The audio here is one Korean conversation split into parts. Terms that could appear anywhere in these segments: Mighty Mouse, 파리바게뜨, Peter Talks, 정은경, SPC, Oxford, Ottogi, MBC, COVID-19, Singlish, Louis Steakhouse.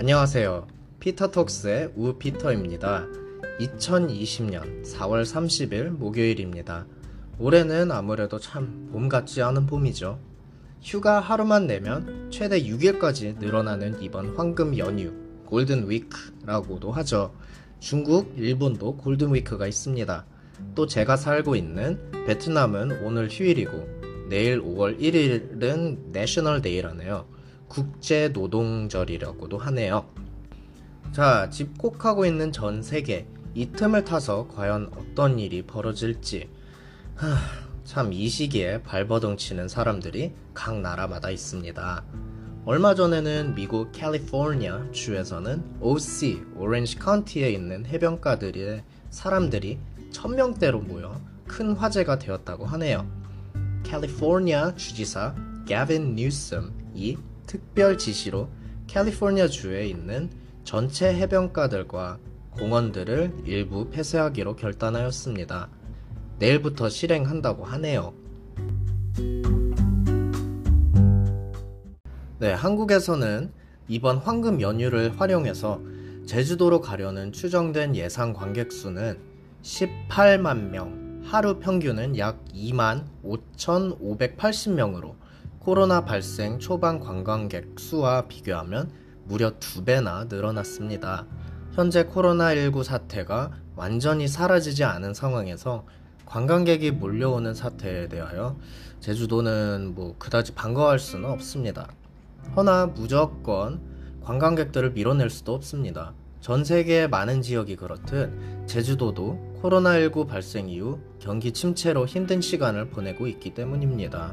안녕하세요. 피터 톡스의 우피터입니다. 2020년 4월 30일 목요일입니다. 올해는 아무래도 참 봄 같지 않은 봄이죠. 휴가 하루만 내면 최대 6일까지 늘어나는 이번 황금 연휴, 골든위크라고도 하죠. 중국, 일본도 골든위크가 있습니다. 또 제가 살고 있는 베트남은 오늘 휴일이고 내일 5월 1일은 내셔널데이라네요. 국제노동절이라고도 하네요. 자, 집콕하고 있는 전 세계, 이 틈을 타서 과연 어떤 일이 벌어질지. 참 이 시기에 발버둥 치는 사람들이 각 나라마다 있습니다. 얼마 전에는 미국 캘리포니아 주에서는 OC, 오렌지 카운티에 있는 해변가들의 사람들이 1000명대로 모여 큰 화제가 되었다고 하네요. 캘리포니아 주지사 게빈 뉴섬이 특별 지시로 캘리포니아 주에 있는 전체 해변가들과 공원들을 일부 폐쇄하기로 결단하였습니다. 내일부터 실행한다고 하네요. 네, 한국에서는 이번 황금 연휴를 활용해서 제주도로 가려는 추정된 예상 관객 수는 18만 명, 하루 평균은 약 2만 5,580명으로 코로나 발생 초반 관광객 수와 비교하면 무려 2배나 늘어났습니다. 현재 코로나19 사태가 완전히 사라지지 않은 상황에서 관광객이 몰려오는 사태에 대하여 제주도는 그다지 반가워할 수는 없습니다. 허나 무조건 관광객들을 밀어낼 수도 없습니다. 전 세계의 많은 지역이 그렇듯 제주도도 코로나19 발생 이후 경기 침체로 힘든 시간을 보내고 있기 때문입니다.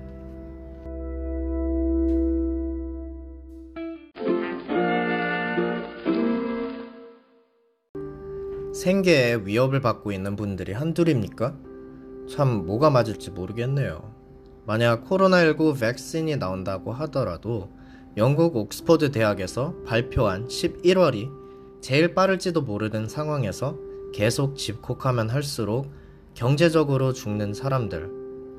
생계에 위협을 받고 있는 분들이 한둘입니까? 참 뭐가 맞을지 모르겠네요. 만약 코로나19 백신이 나온다고 하더라도 영국 옥스퍼드 대학에서 발표한 11월이 제일 빠를지도 모르는 상황에서 계속 집콕하면 할수록 경제적으로 죽는 사람들,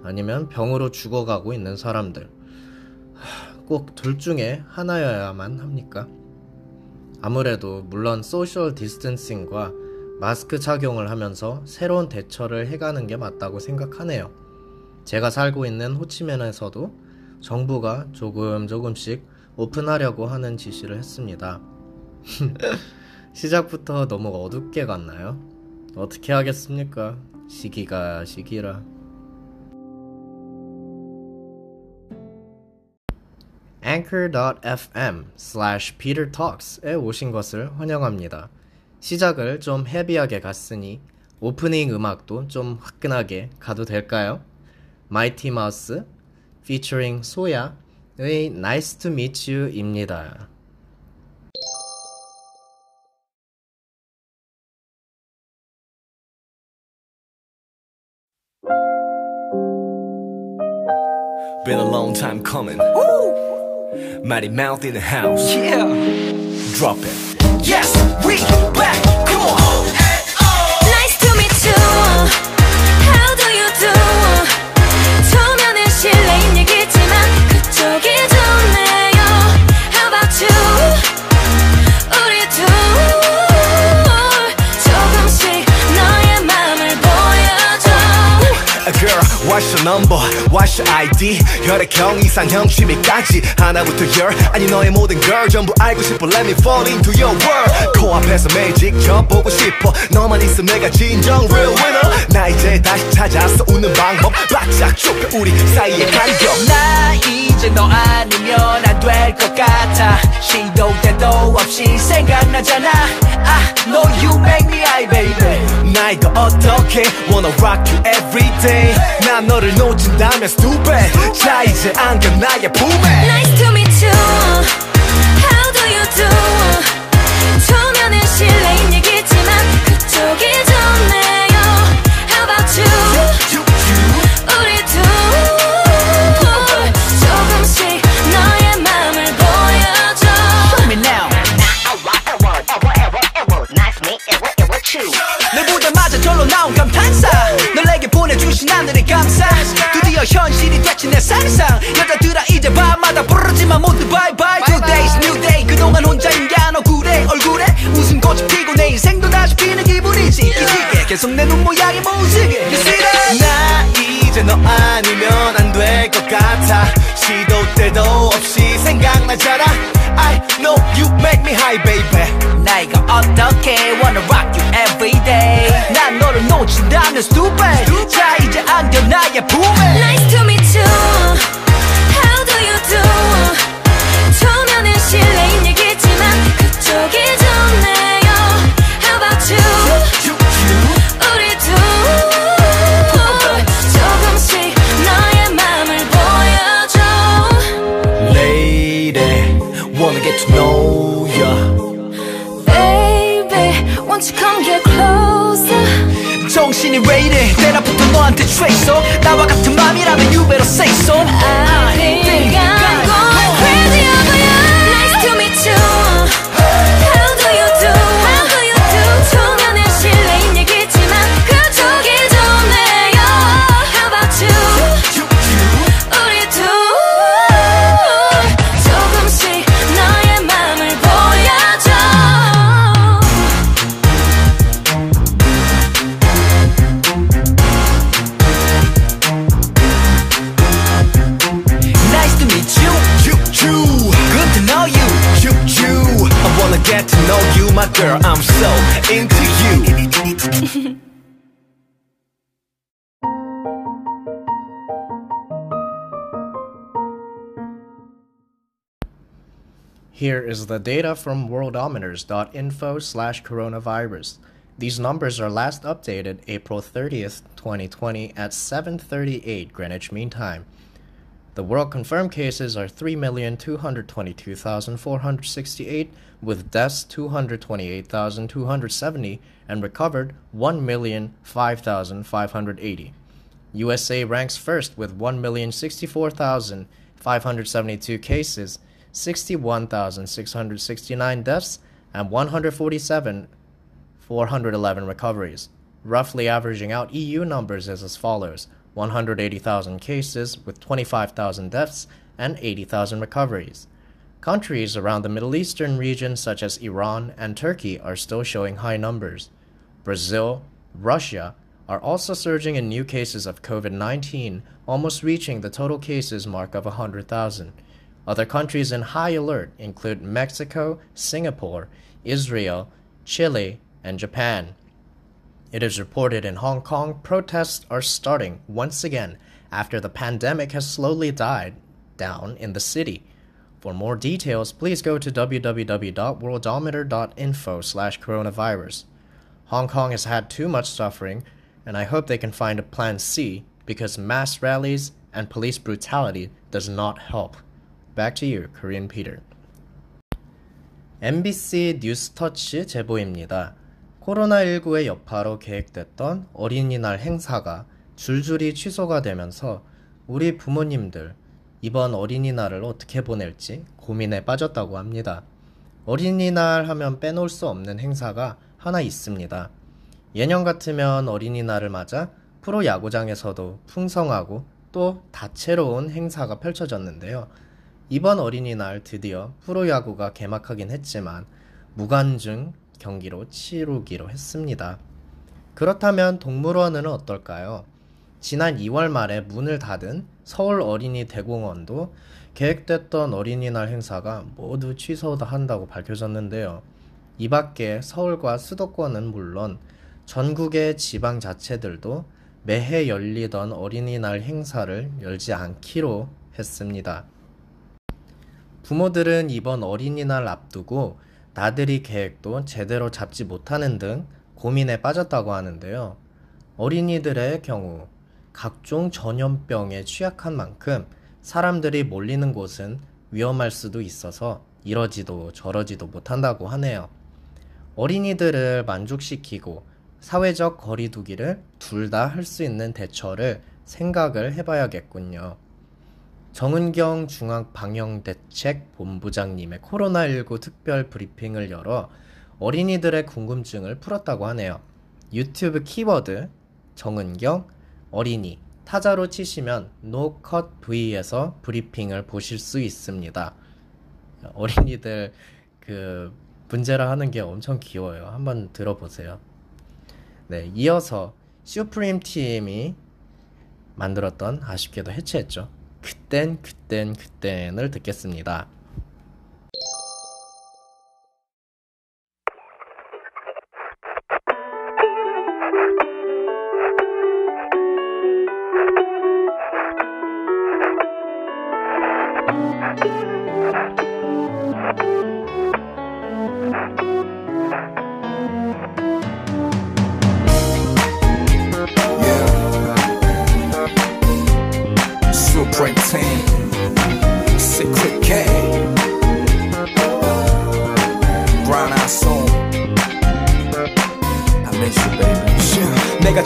아니면 병으로 죽어가고 있는 사람들, 꼭 둘 중에 하나여야만 합니까? 아무래도 물론 소셜 디스턴싱과 마스크 착용을 하면서 새로운 대처를 해가는 게 맞다고 생각하네요. 제가 살고 있는 호치민에서도 정부가 조금씩 오픈하려고 하는 지시를 했습니다. 시작부터 너무 어둡게 갔나요? 어떻게 하겠습니까? 시기가 시기라. Anchor.fm/Peter Talks에 오신 것을 환영합니다. 시작을 좀 헤비하게 갔으니 오프닝 음악도 좀 화끈하게 가도 될까요? Mighty Mouse featuring 소야의 Nice to Meet You 입니다. Been a long time coming. Woo! Mighty Mouse in the house. Yeah. Drop it. Yes, we back, come on. Nice to meet you. How do you do? 처음에는 실례인 얘기지만 그쪽이 좋네요. How about you? 우리 둘 조금씩 너의 맘을 보여줘. Girl, what's your number? What's your ID? 혈액형, 이상형, 취미까지 하나부터 열 아니 너의 모든 걸 전부 알고 싶어. Let me fall into your world. 코앞에서 매일 직접 보고 싶어. 너만 있음 내가 진정 real winner. 나 이제 다시 찾았어. 웃는 방법 바짝 좁혀 우리 사이의 간격. 나 이제 너 아니면 안 될 것 같아. 시도 때도 없이 생각나잖아. I know you make me high baby. 나 이거 어떡해. Wanna rock you every day. 난 너를 놓친다면 stupid. 자 이제 안겨 나의 품에. Nice to meet you. How do you do? 처음에는 실례인 얘기지만 그쪽이 좋네요. How about you? 우리 둘 조금씩 너의 맘을 보여줘. Show me now. Nice to meet you. 너보다 맞아 절로 나온 감탄사. 너에게 보내주신 하늘의 감사. 드디어 현실이 됐지 내 상상. 여자들아 이제 밤마다 부르지만 모두 bye bye. Today's new day. 그동안 혼자인 게 안 억울해. 계속 내 눈 모양이 무지개 You see that? 나 이제 너 아니면 안 될 것 같아 시도 때도 없이 생각나잖아 I know you make me high baby 나 이거 어떡해 Wanna rock you everyday 난 너를 놓친다면 stupid 자 이제 안겨 나의 품에 Nice to meet you How do you do 처음에는 실례인 얘기지만 그쪽이 좋네요 How about you to know ya Baby, won't you come get closer 정신이 왜 이래 때나부터 너한테 취했어 나와 같은 맘이라면 you better say so I think I'm going crazy over you Nice to meet you How do you do? How do you do? 초면에 실례인 얘기지만 그쪽이 좋네요 How about you? 우리 둘 조금씩 Get to know you, my girl. I'm so into you. Here is the data from worldometers.info/coronavirus. These numbers are last updated April 30th, 2020 at 7:38 Greenwich Mean Time. The world confirmed cases are 3,222,468, with deaths 228,270 and recovered 1,005,580. USA ranks first with 1,064,572 cases, 61,669 deaths, and 147,411 recoveries, roughly averaging out EU numbers as follows. 180,000 cases with 25,000 deaths and 80,000 recoveries. Countries around the Middle Eastern region such as Iran and Turkey are still showing high numbers. Brazil, Russia are also surging in new cases of COVID-19, almost reaching the total cases mark of 100,000. Other countries in high alert include Mexico, Singapore, Israel, Chile, and Japan. It is reported in Hong Kong, protests are starting once again after the pandemic has slowly died down in the city. For more details, please go to www.worldometer.info/coronavirus. Hong Kong has had too much suffering, and I hope they can find a plan C because mass rallies and police brutality does not help. Back to you, Korean Peter. MBC 뉴스터치 제보입니다. 코로나19의 여파로 계획됐던 어린이날 행사가 줄줄이 취소가 되면서 우리 부모님들 이번 어린이날을 어떻게 보낼지 고민에 빠졌다고 합니다. 어린이날 하면 빼놓을 수 없는 행사가 하나 있습니다. 예년 같으면 어린이날을 맞아 프로야구장에서도 풍성하고 또 다채로운 행사가 펼쳐졌는데요. 이번 어린이날 드디어 프로야구가 개막하긴 했지만 무관중 경기로 치르기로 했습니다. 그렇다면 동물원은 어떨까요? 지난 2월 말에 문을 닫은 서울 어린이 대공원도 계획됐던 어린이날 행사가 모두 취소한다고 밝혀졌는데요. 이 밖에 서울과 수도권은 물론 전국의 지방 자체들도 매해 열리던 어린이날 행사를 열지 않기로 했습니다. 부모들은 이번 어린이날 앞두고 나들이 계획도 제대로 잡지 못하는 등 고민에 빠졌다고 하는데요. 어린이들의 경우 각종 전염병에 취약한 만큼 사람들이 몰리는 곳은 위험할 수도 있어서 이러지도 저러지도 못한다고 하네요. 어린이들을 만족시키고 사회적 거리 두기를 둘 다 할 수 있는 대처를 생각을 해봐야겠군요. 정은경 중앙방역대책본부장님의 코로나19 특별 브리핑을 열어 어린이들의 궁금증을 풀었다고 하네요. 유튜브 키워드 정은경 어린이 타자로 치시면 노컷 V에서 브리핑을 보실 수 있습니다. 어린이들 문제라 하는 게 엄청 귀여워요. 한번 들어보세요. 네, 이어서 슈프림 팀이 만들었던 아쉽게도 해체했죠. 그땐을 듣겠습니다.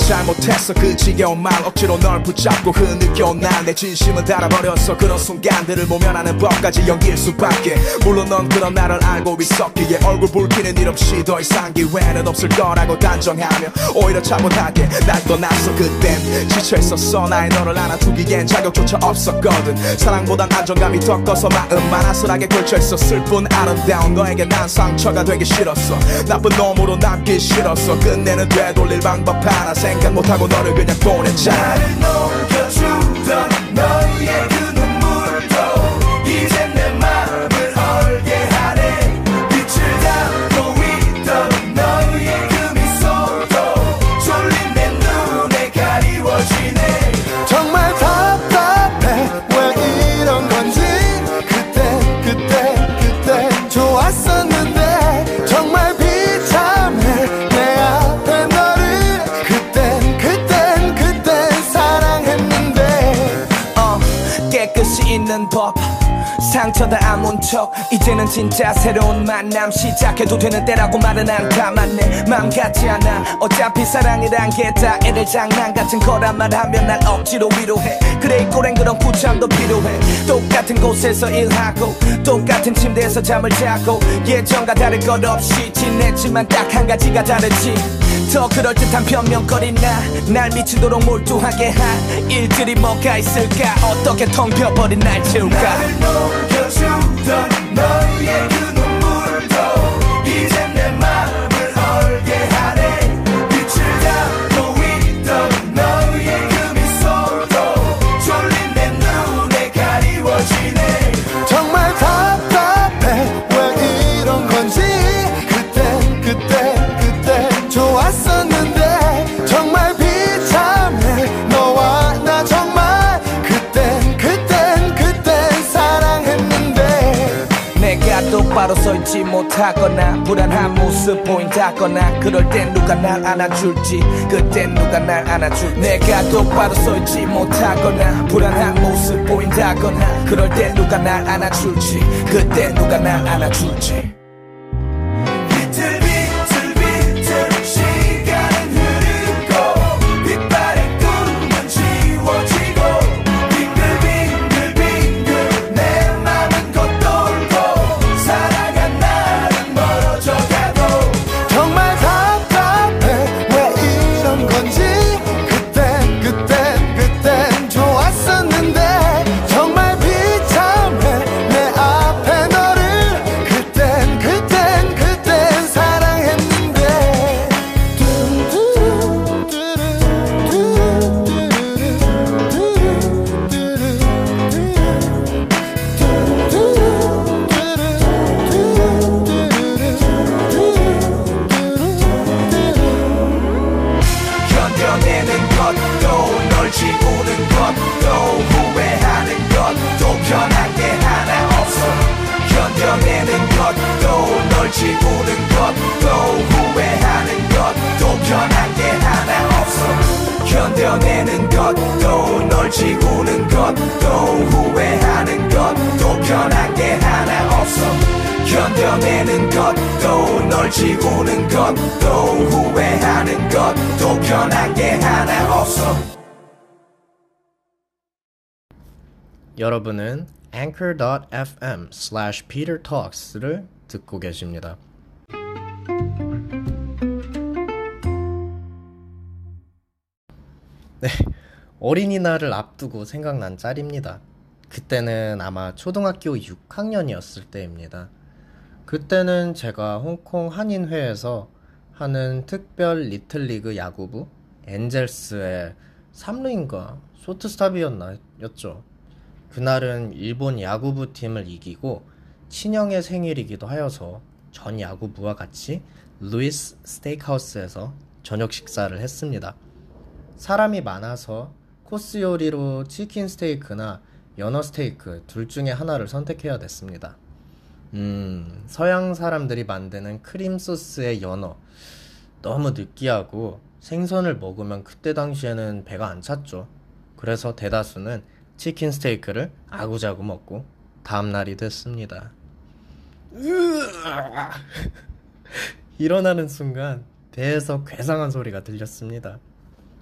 잘못했어 그 지겨운 말 억지로 널 붙잡고 흐느껴 난 내 진심은 달아버렸어. 그런 순간들을 모면하는 법까지 연기일 수밖에. 물론 넌 그런 나를 알고 있었기에 얼굴 붉히는 일 없이 더 이상 기회는 없을 거라고 단정하며 오히려 차분하게 날 떠났어. 그땐 지쳐있었어. 나의 너를 안아두기엔 자격조차 없었거든. 사랑보단 안정감이 더 커서 마음만 아슬하게 걸쳐있었을 뿐 아름다운 너에게 난 상처가 되기 싫었어. 나쁜 놈으로 남기 싫었어. 끝내는 되돌릴 방법 하나 생각 못하고 너를 그냥 보냈잖아. 나를 녹여주던 너의 그 눈물도 이제 내 마음을 얼게 하네. 빛을 담고 있던 너의 그 미소도 졸린 내 눈에 가리워지네. 정말 답답해 왜 이런 건지. 그때 좋았었는데 정말 비참해. 있는 법 상처 다 아문 척 이제는 진짜 새로운 만남 시작해도 되는 때라고 말은 안 감았네. 맘 같지 않아. 어차피 사랑이란 게 다 애들 장난 같은 거란 말하면 난 억지로 위로해. 그래 이 꼴엔 그런 구참도 필요해. 똑같은 곳에서 일하고 똑같은 침대에서 잠을 자고 예전과 다를 것 없이 지냈지만 딱 한 가지가 다르지. 더 그럴듯한 변명거리나 날 미치도록 몰두하게 한 일들이 뭐가 있을까. 어떻게 텅 비어버린 날 채울까. 나를 녹여주던 너의 그 눈물도 이제 내 마음을 얼게 하네. 빛을 담고 있던 너의 그 미소도 졸린 내 눈에 가리워지네. 정말 답답해 왜 이런 건지. 그때 좋았었는데 정말 비참해. 너와 나 정말 그땐 사랑했는데. 내가 똑바로 서있지 못하거나 불안한 모습 보인다거나 그럴 땐 누가 날 안아줄지. 그땐 누가 날 안아줄지. 내가 똑바로 서있지 못하거나 불안한 모습 보인다거나 그럴 땐 누가 날 안아줄지. 그땐 누가 날 안아줄지. 여러분은 Anchor.fm/Peter Talks를 듣고 계십니다. 네, 어린이날을 앞두고 생각난 짤입니다. 그때는 아마 초등학교 6학년이었을 때입니다. 그때는 제가 홍콩 한인회에서 하는 특별 리틀리그 야구부 엔젤스의 3루인가 쇼트스톱이었죠. 그날은 일본 야구부 팀을 이기고 친형의 생일이기도 하여서 전 야구부와 같이 루이스 스테이크하우스에서 저녁 식사를 했습니다. 사람이 많아서 코스 요리로 치킨 스테이크나 연어 스테이크 둘 중에 하나를 선택해야 됐습니다. 서양 사람들이 만드는 크림 소스의 연어 너무 느끼하고 생선을 먹으면 그때 당시에는 배가 안 찼죠. 그래서 대다수는 치킨 스테이크를 아구자구 먹고 다음날이 됐습니다. 일어나는 순간 배에서 괴상한 소리가 들렸습니다.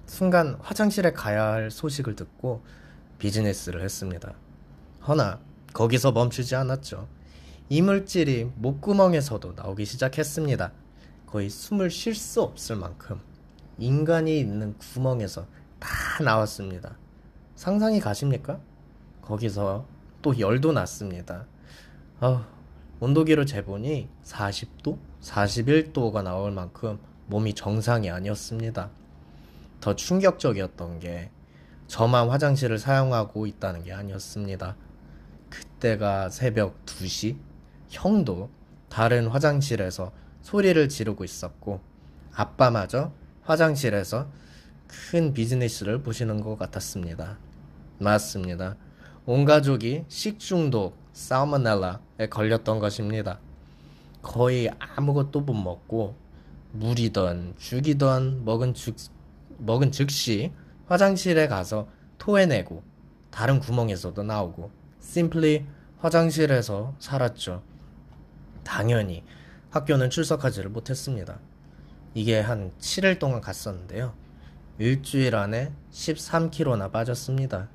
순간 화장실에 가야 할 소식을 듣고 비즈니스를 했습니다. 허나 거기서 멈추지 않았죠. 이물질이 목구멍에서도 나오기 시작했습니다. 거의 숨을 쉴 수 없을 만큼 인간이 있는 구멍에서 다 나왔습니다. 상상이 가십니까? 거기서 또 열도 났습니다. 온도계를 재보니 40도, 41도가 나올 만큼 몸이 정상이 아니었습니다. 더 충격적이었던 게 저만 화장실을 사용하고 있다는 게 아니었습니다. 그때가 새벽 2시, 형도 다른 화장실에서 소리를 지르고 있었고 아빠마저 화장실에서 큰 비즈니스를 보시는 것 같았습니다. 맞습니다. 온 가족이 식중독, 살모넬라에 걸렸던 것입니다. 거의 아무것도 못 먹고 물이든 죽이든 먹은 즉시 화장실에 가서 토해내고 다른 구멍에서도 나오고 심플리 화장실에서 살았죠. 당연히 학교는 출석하지를 못했습니다. 이게 한 7일 동안 갔었는데요. 일주일 안에 13kg나 빠졌습니다.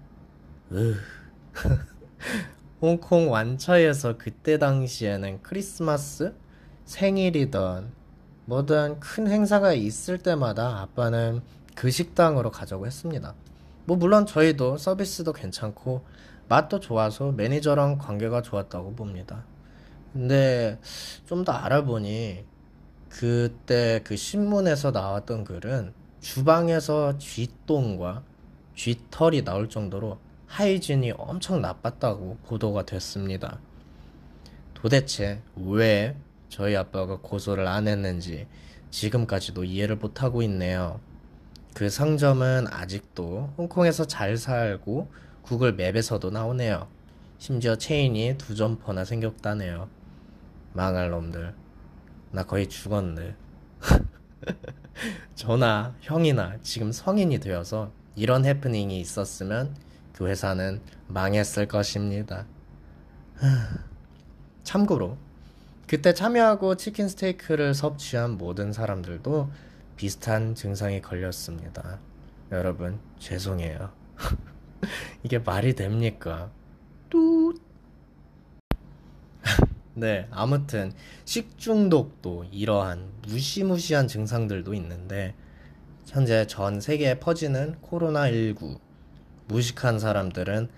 홍콩 완차이에서 그때 당시에는 크리스마스, 생일이든 뭐든 큰 행사가 있을 때마다 아빠는 그 식당으로 가자고 했습니다. 물론 저희도 서비스도 괜찮고 맛도 좋아서 매니저랑 관계가 좋았다고 봅니다. 근데 좀 더 알아보니 그때 그 신문에서 나왔던 글은 주방에서 쥐똥과 쥐털이 나올 정도로 하이진이 엄청 나빴다고 보도가 됐습니다. 도대체 왜 저희 아빠가 고소를 안 했는지 지금까지도 이해를 못하고 있네요. 그 상점은 아직도 홍콩에서 잘 살고 구글 맵에서도 나오네요. 심지어 체인이 2점포나 생겼다네요. 망할 놈들. 나 거의 죽었네. 저나 형이나 지금 성인이 되어서 이런 해프닝이 있었으면 그 회사는 망했을 것입니다. 참고로 그때 참여하고 치킨 스테이크를 섭취한 모든 사람들도 비슷한 증상이 걸렸습니다. 여러분 죄송해요. 이게 말이 됩니까? 네, 아무튼 식중독도 이러한 무시무시한 증상들도 있는데 현재 전 세계에 퍼지는 코로나19 무식한 사람들은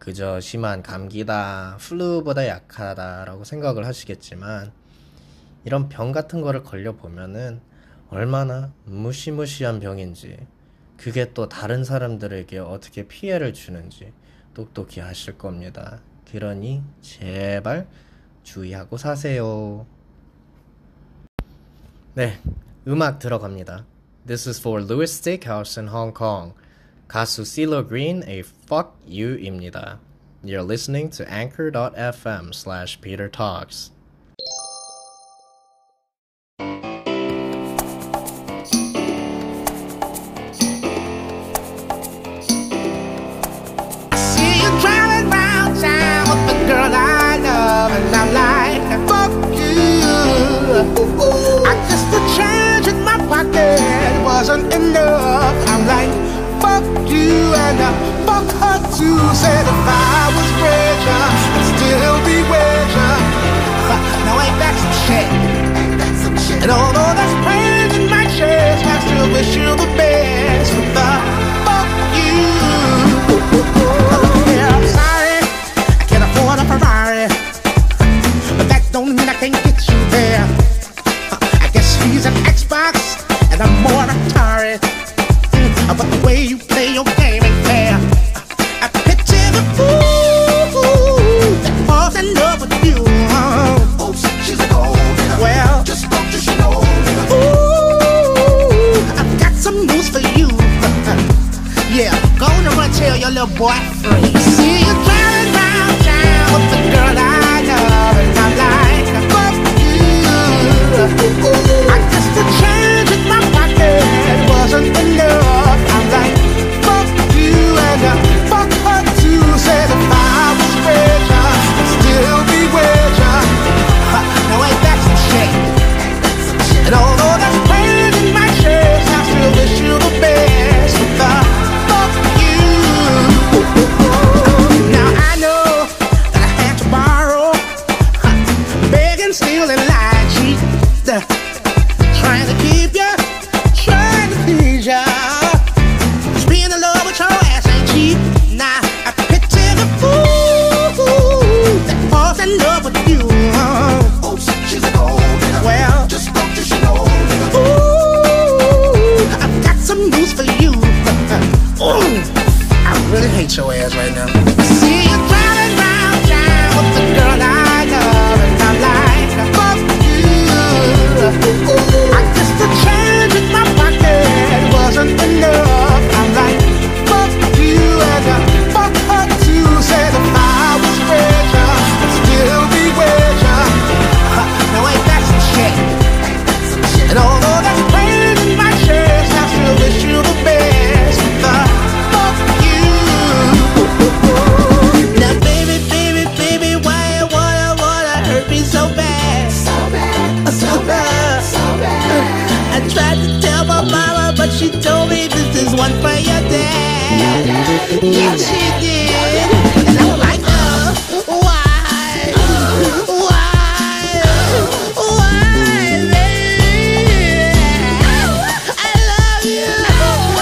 그저 심한 감기다, 플루보다 약하다라고 생각을 하시겠지만 이런 병 같은 거를 걸려보면은 얼마나 무시무시한 병인지 그게 또 다른 사람들에게 어떻게 피해를 주는지 똑똑히 하실 겁니다. 그러니 제발 주의하고 사세요. 네, 음악 들어갑니다. This is for Louis Steakhouse in Hong Kong. 가수 CeeLo Green의 Fuck You입니다. You're listening to Anchor.fm/Peter Talks. Said if I was richer, I'd still be richer. Now ain't that some shit? And although there's pain in my chest, I still wish you the best. But fuck you. Yeah, I'm sorry, I can't afford a Ferrari, but that don't mean I can't get you there. I guess she's an. Go on and run, tell your little boy free. See you turn round town with the girl I love, and I'm like, fuck you. I guess the change in my pocket wasn't enough. I'm like, fuck you, and I fuck her too. Said if I was richer, I'd still be richer. Now ain't that some shit? And although that's pain in my chest, I still wish you the best with the. Your ass right now. See you driving round town with the girl I love, and I'm like, fuck you. I guess the change in my pocket wasn't enough. I'm like, fuck you, and I fuck her too. Said if I was richer, I'd still be richer. Now ain't that some shit? And although that's pain in my chest, I still wish you the best with the. Tried to tell my mama, but she told me this is one for your dad. Yeah, she did. And I'm like, why, lady? I love you.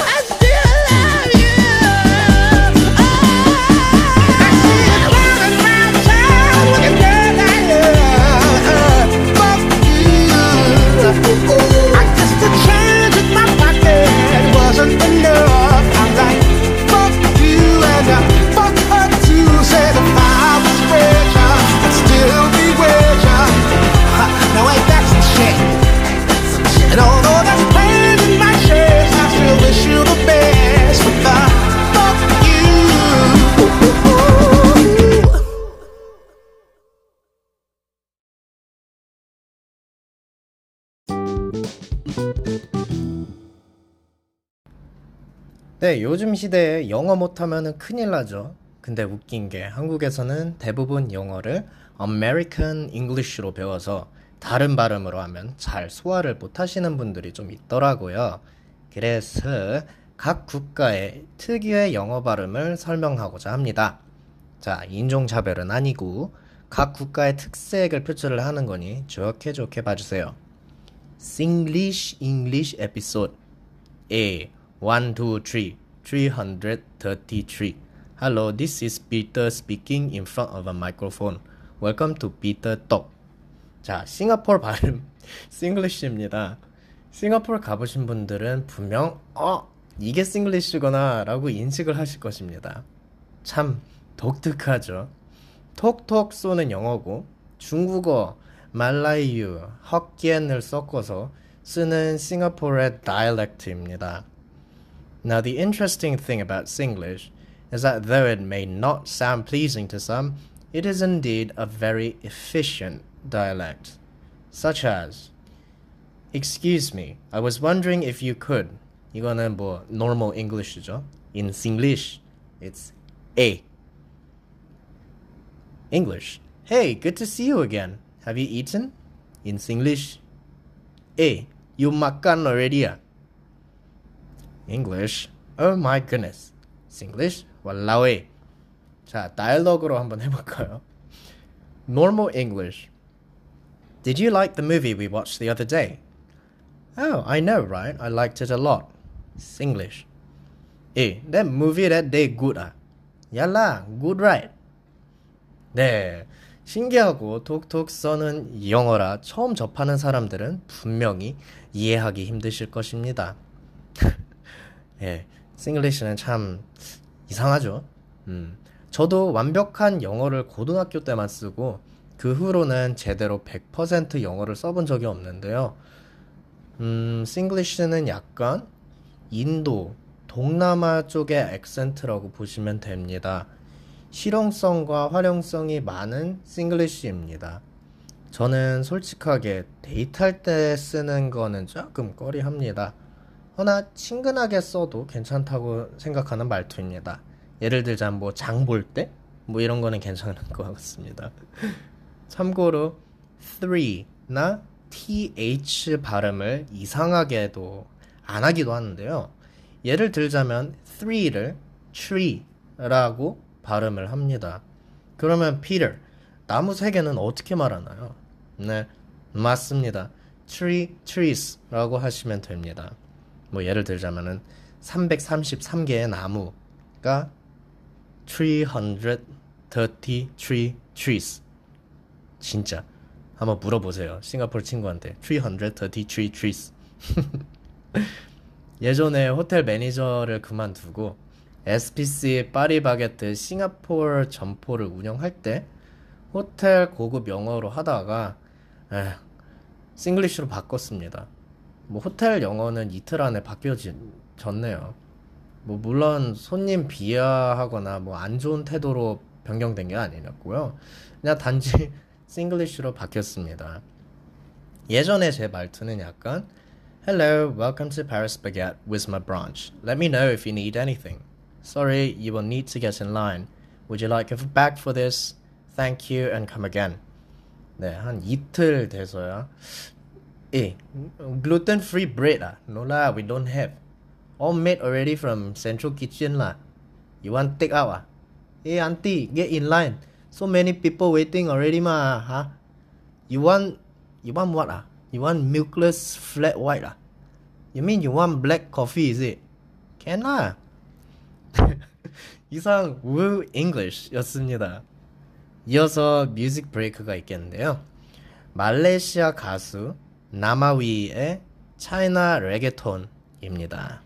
I still love you. I see you driving around town with a girl I love. Fuck you. 네, 요즘 시대에 영어 못하면 큰일 나죠. 근데 웃긴 게 한국에서는 대부분 영어를 American English로 배워서 다른 발음으로 하면 잘 소화를 못하시는 분들이 좀 있더라고요. 그래서 각 국가의 특유의 영어 발음을 설명하고자 합니다. 자, 인종차별은 아니고 각 국가의 특색을 표출을 하는 거니 좋게 봐주세요. Singlish English Episode A 1, 2, 3, 333. Hello, this is Peter speaking in front of a microphone. Welcome to Peter Talk. 자, 싱가포르 발음, 싱글리시입니다. 싱가포르 가보신 분들은 분명 이게 싱글리시구나 라고 인식을 하실 것입니다. 참 독특하죠. 톡톡 쏘는 영어고 중국어, 말라이유, 헛기엔을 섞어서 쓰는 싱가포르의 다이렉트입니다. Now, the interesting thing about Singlish is that though it may not sound pleasing to some, it is indeed a very efficient dialect, such as, excuse me, I was wondering if you could. 이거는 뭐 normal English죠. In Singlish, it's A. English, hey, good to see you again. Have you eaten? In Singlish, A. You makan already ya? English, oh my goodness. Singlish, walao. 자, 다이얼로그로 한번 해볼까요? Normal English. Did you like the movie we watched the other day? Oh, I know, right? I liked it a lot. Singlish. Hey, that movie that day good, ah? Yalla, good, right? 네, 신기하고 톡톡 써는 영어라 처음 접하는 사람들은 분명히 이해하기 힘드실 것입니다. 예, 싱글리시는 참 이상하죠. 저도 완벽한 영어를 고등학교 때만 쓰고 그 후로는 제대로 100% 영어를 써본 적이 없는데요. 싱글리시는 약간 인도, 동남아 쪽의 액센트라고 보시면 됩니다. 실용성과 활용성이 많은 싱글리쉬입니다. 저는 솔직하게 데이트할 때 쓰는 거는 조금 꺼리합니다. 허나 친근하게 써도 괜찮다고 생각하는 말투입니다. 예를 들자면 장 볼 때? 이런 거는 괜찮은 것 같습니다. 참고로 three나 th 발음을 이상하게도 안 하기도 하는데요. 예를 들자면 three를 tree라고 발음을 합니다. 그러면 Peter, 나무 세 개는 어떻게 말하나요? 네, 맞습니다. tree, trees라고 하시면 됩니다. 예를 들자면은 333개의 나무가 333 trees. 진짜 한번 물어보세요. 싱가포르 친구한테 333 trees. 예전에 호텔 매니저를 그만두고 SPC 파리바게뜨 싱가포르 점포를 운영할 때 호텔 고급 영어로 하다가 싱글리쉬로 바꿨습니다. 호텔 영어는 이틀 안에 바뀌어졌네요. 물론 손님 비하하거나 안 좋은 태도로 변경된 게 아니었고요. 그냥 단지 싱글리쉬로 바뀌었습니다. 예전에 제 말투는 약간 Hello, welcome to Paris Baguette with my branch. Let me know if you need anything. Sorry, you will need to get in line. Would you like a bag for this? Thank you and come again. 네, 한 이틀 돼서야 gluten free bread No la, we don't have. All made already from central kitchen la. You want take out auntie, get in line. So many people waiting already ma. Huh? You want what You want milkless flat white You mean you want black coffee is it? Can lah. 이상 Woo English 였습니다. 이어서 뮤직 브레이크가 있겠는데요. 말레이시아 가수 나마위의 차이나 레게톤입니다.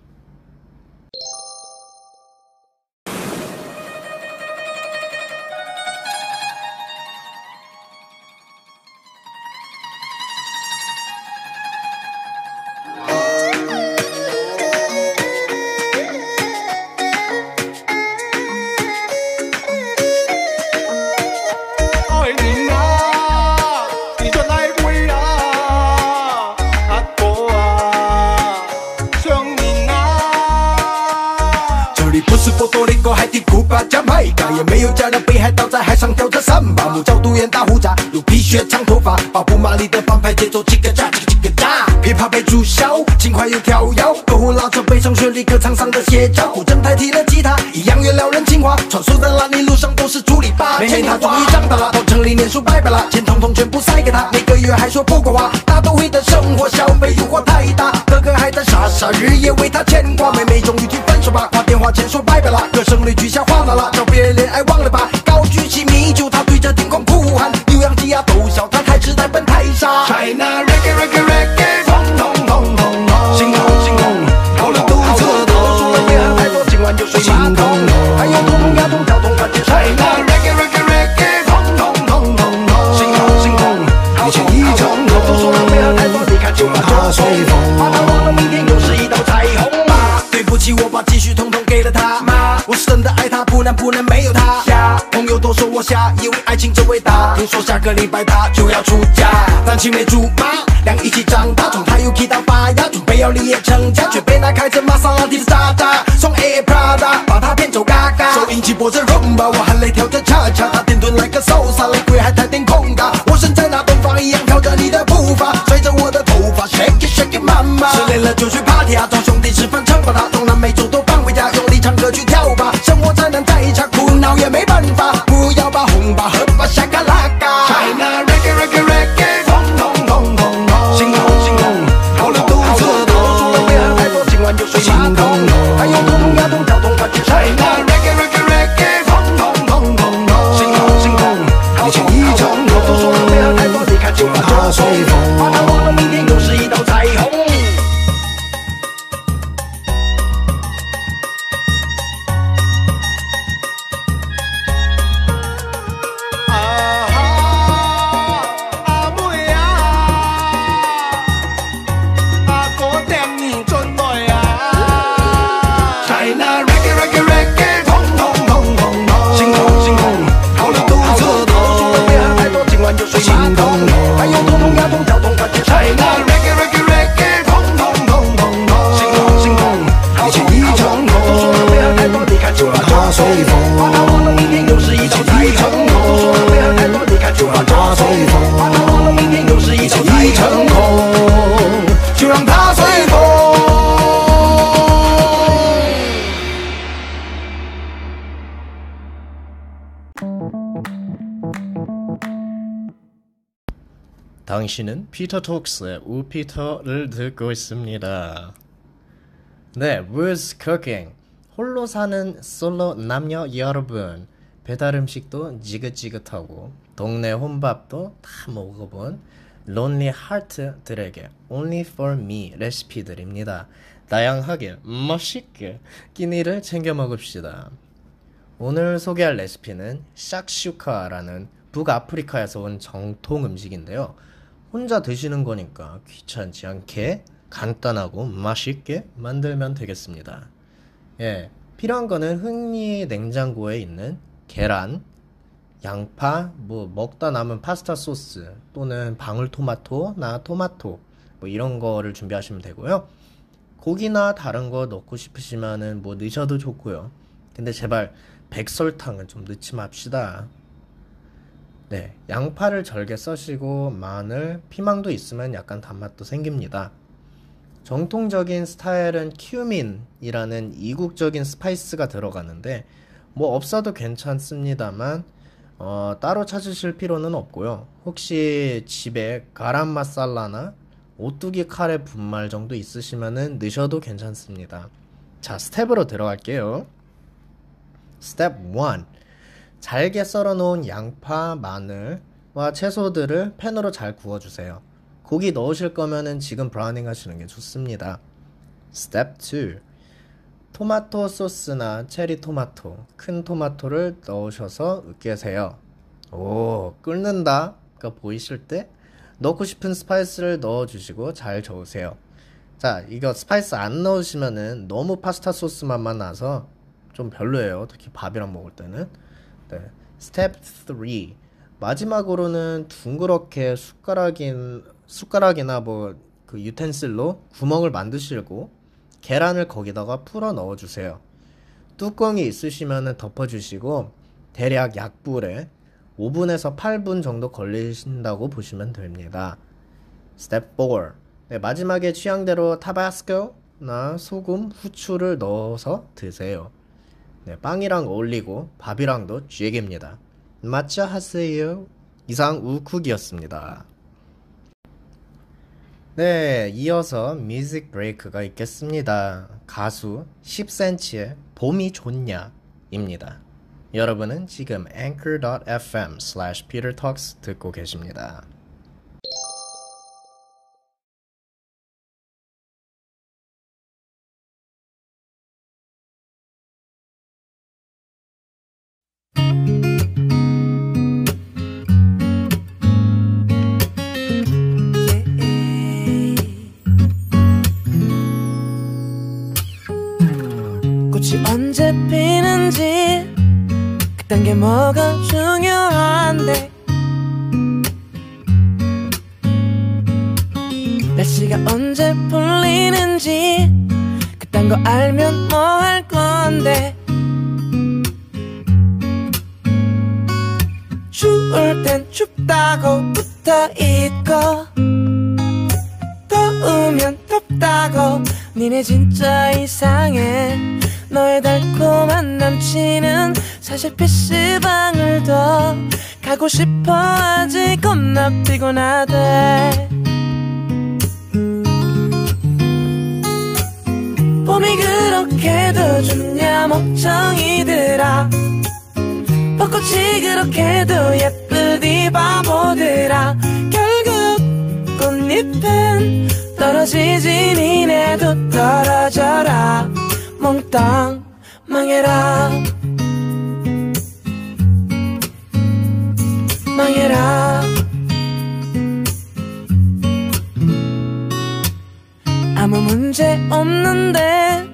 China reggae reggae reggae 轰轰轰轰轰 星空 头了肚子都输了也很爱做今晚就睡 马桶 还有痛呀痛脚痛感觉 China reggae reggae reggae 轰轰轰轰 星空 一切一重 都说了也很爱做你看就把它吹风 怕它忘了明天又是一道彩虹 对不起我把积蓄统统给了他 我是真的爱他不能没有他 朋友都说我瞎以为爱情这味道听说下个礼拜他就要出嫁但青梅竹马俩一起长大总他又提到发芽准备要离也成家却被那开着玛莎拉蒂的渣渣送 A Prada 把他骗走嘎嘎 手引起脖子 Rumba 我含泪跳着恰恰但顶顿来个潇洒来鬼还太天空嘎我身在那东方一样跳着你的步伐 随着我的头发 Shake it shake it 妈妈 失恋了就去 Party 找兄弟十分惩罚他 从南美洲都搬回家 用力唱歌去跳吧 生活再难再差苦恼也没办法 不要把红吧喝吧下个拉嘎 China reggae reggae reggae 轰轰轰轰轰 星空星空 好了肚子都输了别人太多今晚就睡马桶 还有痛呀痛脚痛快点 China reggae 吹风，明天又是一场太成功，不要太多离开就让它随风，明天又是一场太成功，就让它随风。당신은 피터 톡스의 우피터를 듣고 있습니다. 네, Who's Cooking? 홀로 사는 솔로 남녀 여러분, 배달 음식도 지긋지긋하고 동네 혼밥도 다 먹어본 론리 하트들에게 Only for me 레시피들입니다. 다양하게 맛있게 끼니를 챙겨 먹읍시다. 오늘 소개할 레시피는 샥슈카라는 북아프리카에서 온 정통 음식인데요. 혼자 드시는 거니까 귀찮지 않게 간단하고 맛있게 만들면 되겠습니다. 예, 필요한 거는 흔히 냉장고에 있는 계란, 양파, 뭐 먹다 남은 파스타 소스 또는 방울토마토나 토마토 뭐 이런 거를 준비하시면 되고요. 고기나 다른 거 넣고 싶으시면은 뭐 넣으셔도 좋고요. 근데 제발 백설탕은 좀 넣지 맙시다. 네, 양파를 절개 써시고 마늘, 피망도 있으면 약간 단맛도 생깁니다. 정통적인 스타일은 큐민이라는 이국적인 스파이스가 들어가는데 뭐 없어도 괜찮습니다만 따로 찾으실 필요는 없고요. 혹시 집에 가람 마살라나 오뚜기 카레 분말 정도 있으시면은 넣으셔도 괜찮습니다. 자, 스텝으로 들어갈게요. 스텝 1. 잘게 썰어놓은 양파, 마늘과 채소들을 팬으로 잘 구워주세요. 고기 넣으실 거면은 지금 브라우닝 하시는 게 좋습니다. 스텝 2. 토마토 소스나 체리 토마토, 큰 토마토를 넣으셔서 으깨세요. 오, 끓는다가 보이실 때 넣고 싶은 스파이스를 넣어주시고 잘 저으세요. 자, 이거 스파이스 안 넣으시면은 너무 파스타 소스 맛만 나서 좀 별로예요. 특히 밥이랑 먹을 때는. 네. 스텝 3. 마지막으로는 둥그렇게 숟가락이나 뭐 그 유텐실로 구멍을 만드시고 계란을 거기다가 풀어 넣어주세요. 뚜껑이 있으시면 덮어주시고 대략 약불에 5분에서 8분 정도 걸리신다고 보시면 됩니다. 스텝 4. 네, 마지막에 취향대로 타바스코나 소금, 후추를 넣어서 드세요. 네, 빵이랑 어울리고 밥이랑도 쥐깁니다. 맛자 하세요. 이상 우쿡이었습니다. 네, 이어서 뮤직 브레이크가 있겠습니다. 가수 10cm의 봄이 좋냐 입니다. 여러분은 지금 Anchor.fm/Peter Talks 듣고 계십니다. 언제 피는지 그딴 게 뭐가 중요한데 날씨가 언제 풀리는지 그딴 거 알면 뭐 할 건데 추울 땐 춥다고 붙어 있고 더우면 덥다고 니네 진짜 이상해 너의 달콤한 남친은 사실 PC방을 더 가고 싶어 아직 겁나 피곤하대 봄이 그렇게도 좋냐 멍청이들아 벚꽃이 그렇게도 예쁘디 바보들아 결국 꽃잎은 떨어지지 니네도 떨어져라 몽땅 망해라 망해라 아무 문제 없는데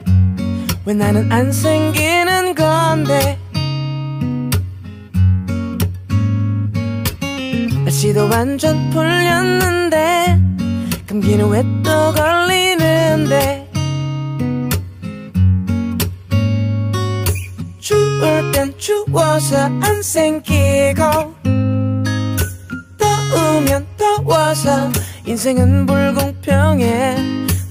왜 나는 안 생기는 건데 날씨도 완전 풀렸는데 감기는 왜 또 걸리는데 추울 면 추워서 안 생기고 더우면 더워서 인생은 불공평해.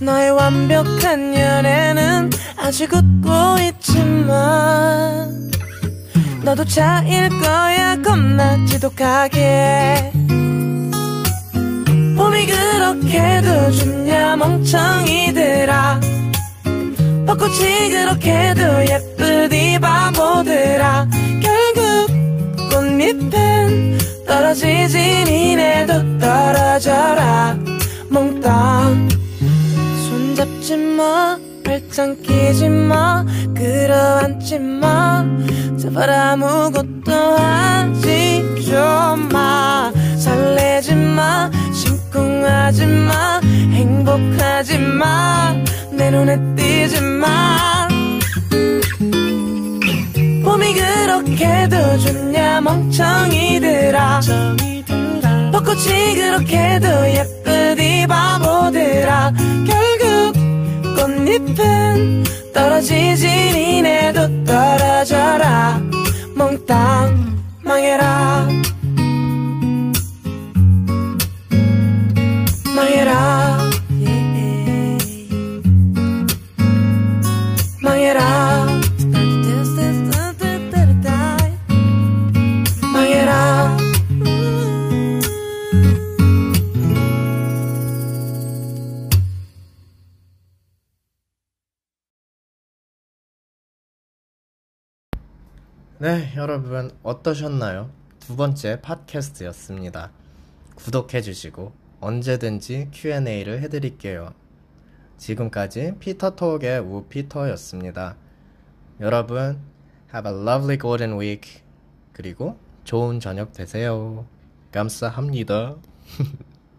너의 완벽한 연애는 아직 웃고 있지만 너도 차일 거야 겁나 지독하게. 봄이 그렇게도 좋냐 멍청이들아. 벚꽃이 그렇게도 예쁘디 바보들아. 결국 꽃잎은 떨어지지 니네도 떨어져라. 몽땅 손잡지 마, 발짱 끼지 마, 끌어안지 마, 제발 아무것도 하지 좀 마. 설레지 마, 심쿵하지 마, 행복하지 마, 내 눈에 띄지 마. 봄이 그렇게도 좋냐 멍청이들아. 벚꽃이 그렇게도 예쁘디 바보들아. 결국 꽃잎은 떨어지지 니네도 떨어져라. 몽땅 망해라, 망해라, 망해라, 망해라. 네, 여러분 어떠셨나요? 두 번째 팟캐스트였습니다. 구독해주시고 언제든지 Q&A를 해드릴게요. 지금까지 피터톡의 우피터였습니다. 여러분, have a lovely golden week. 그리고 좋은 저녁 되세요. 감사합니다.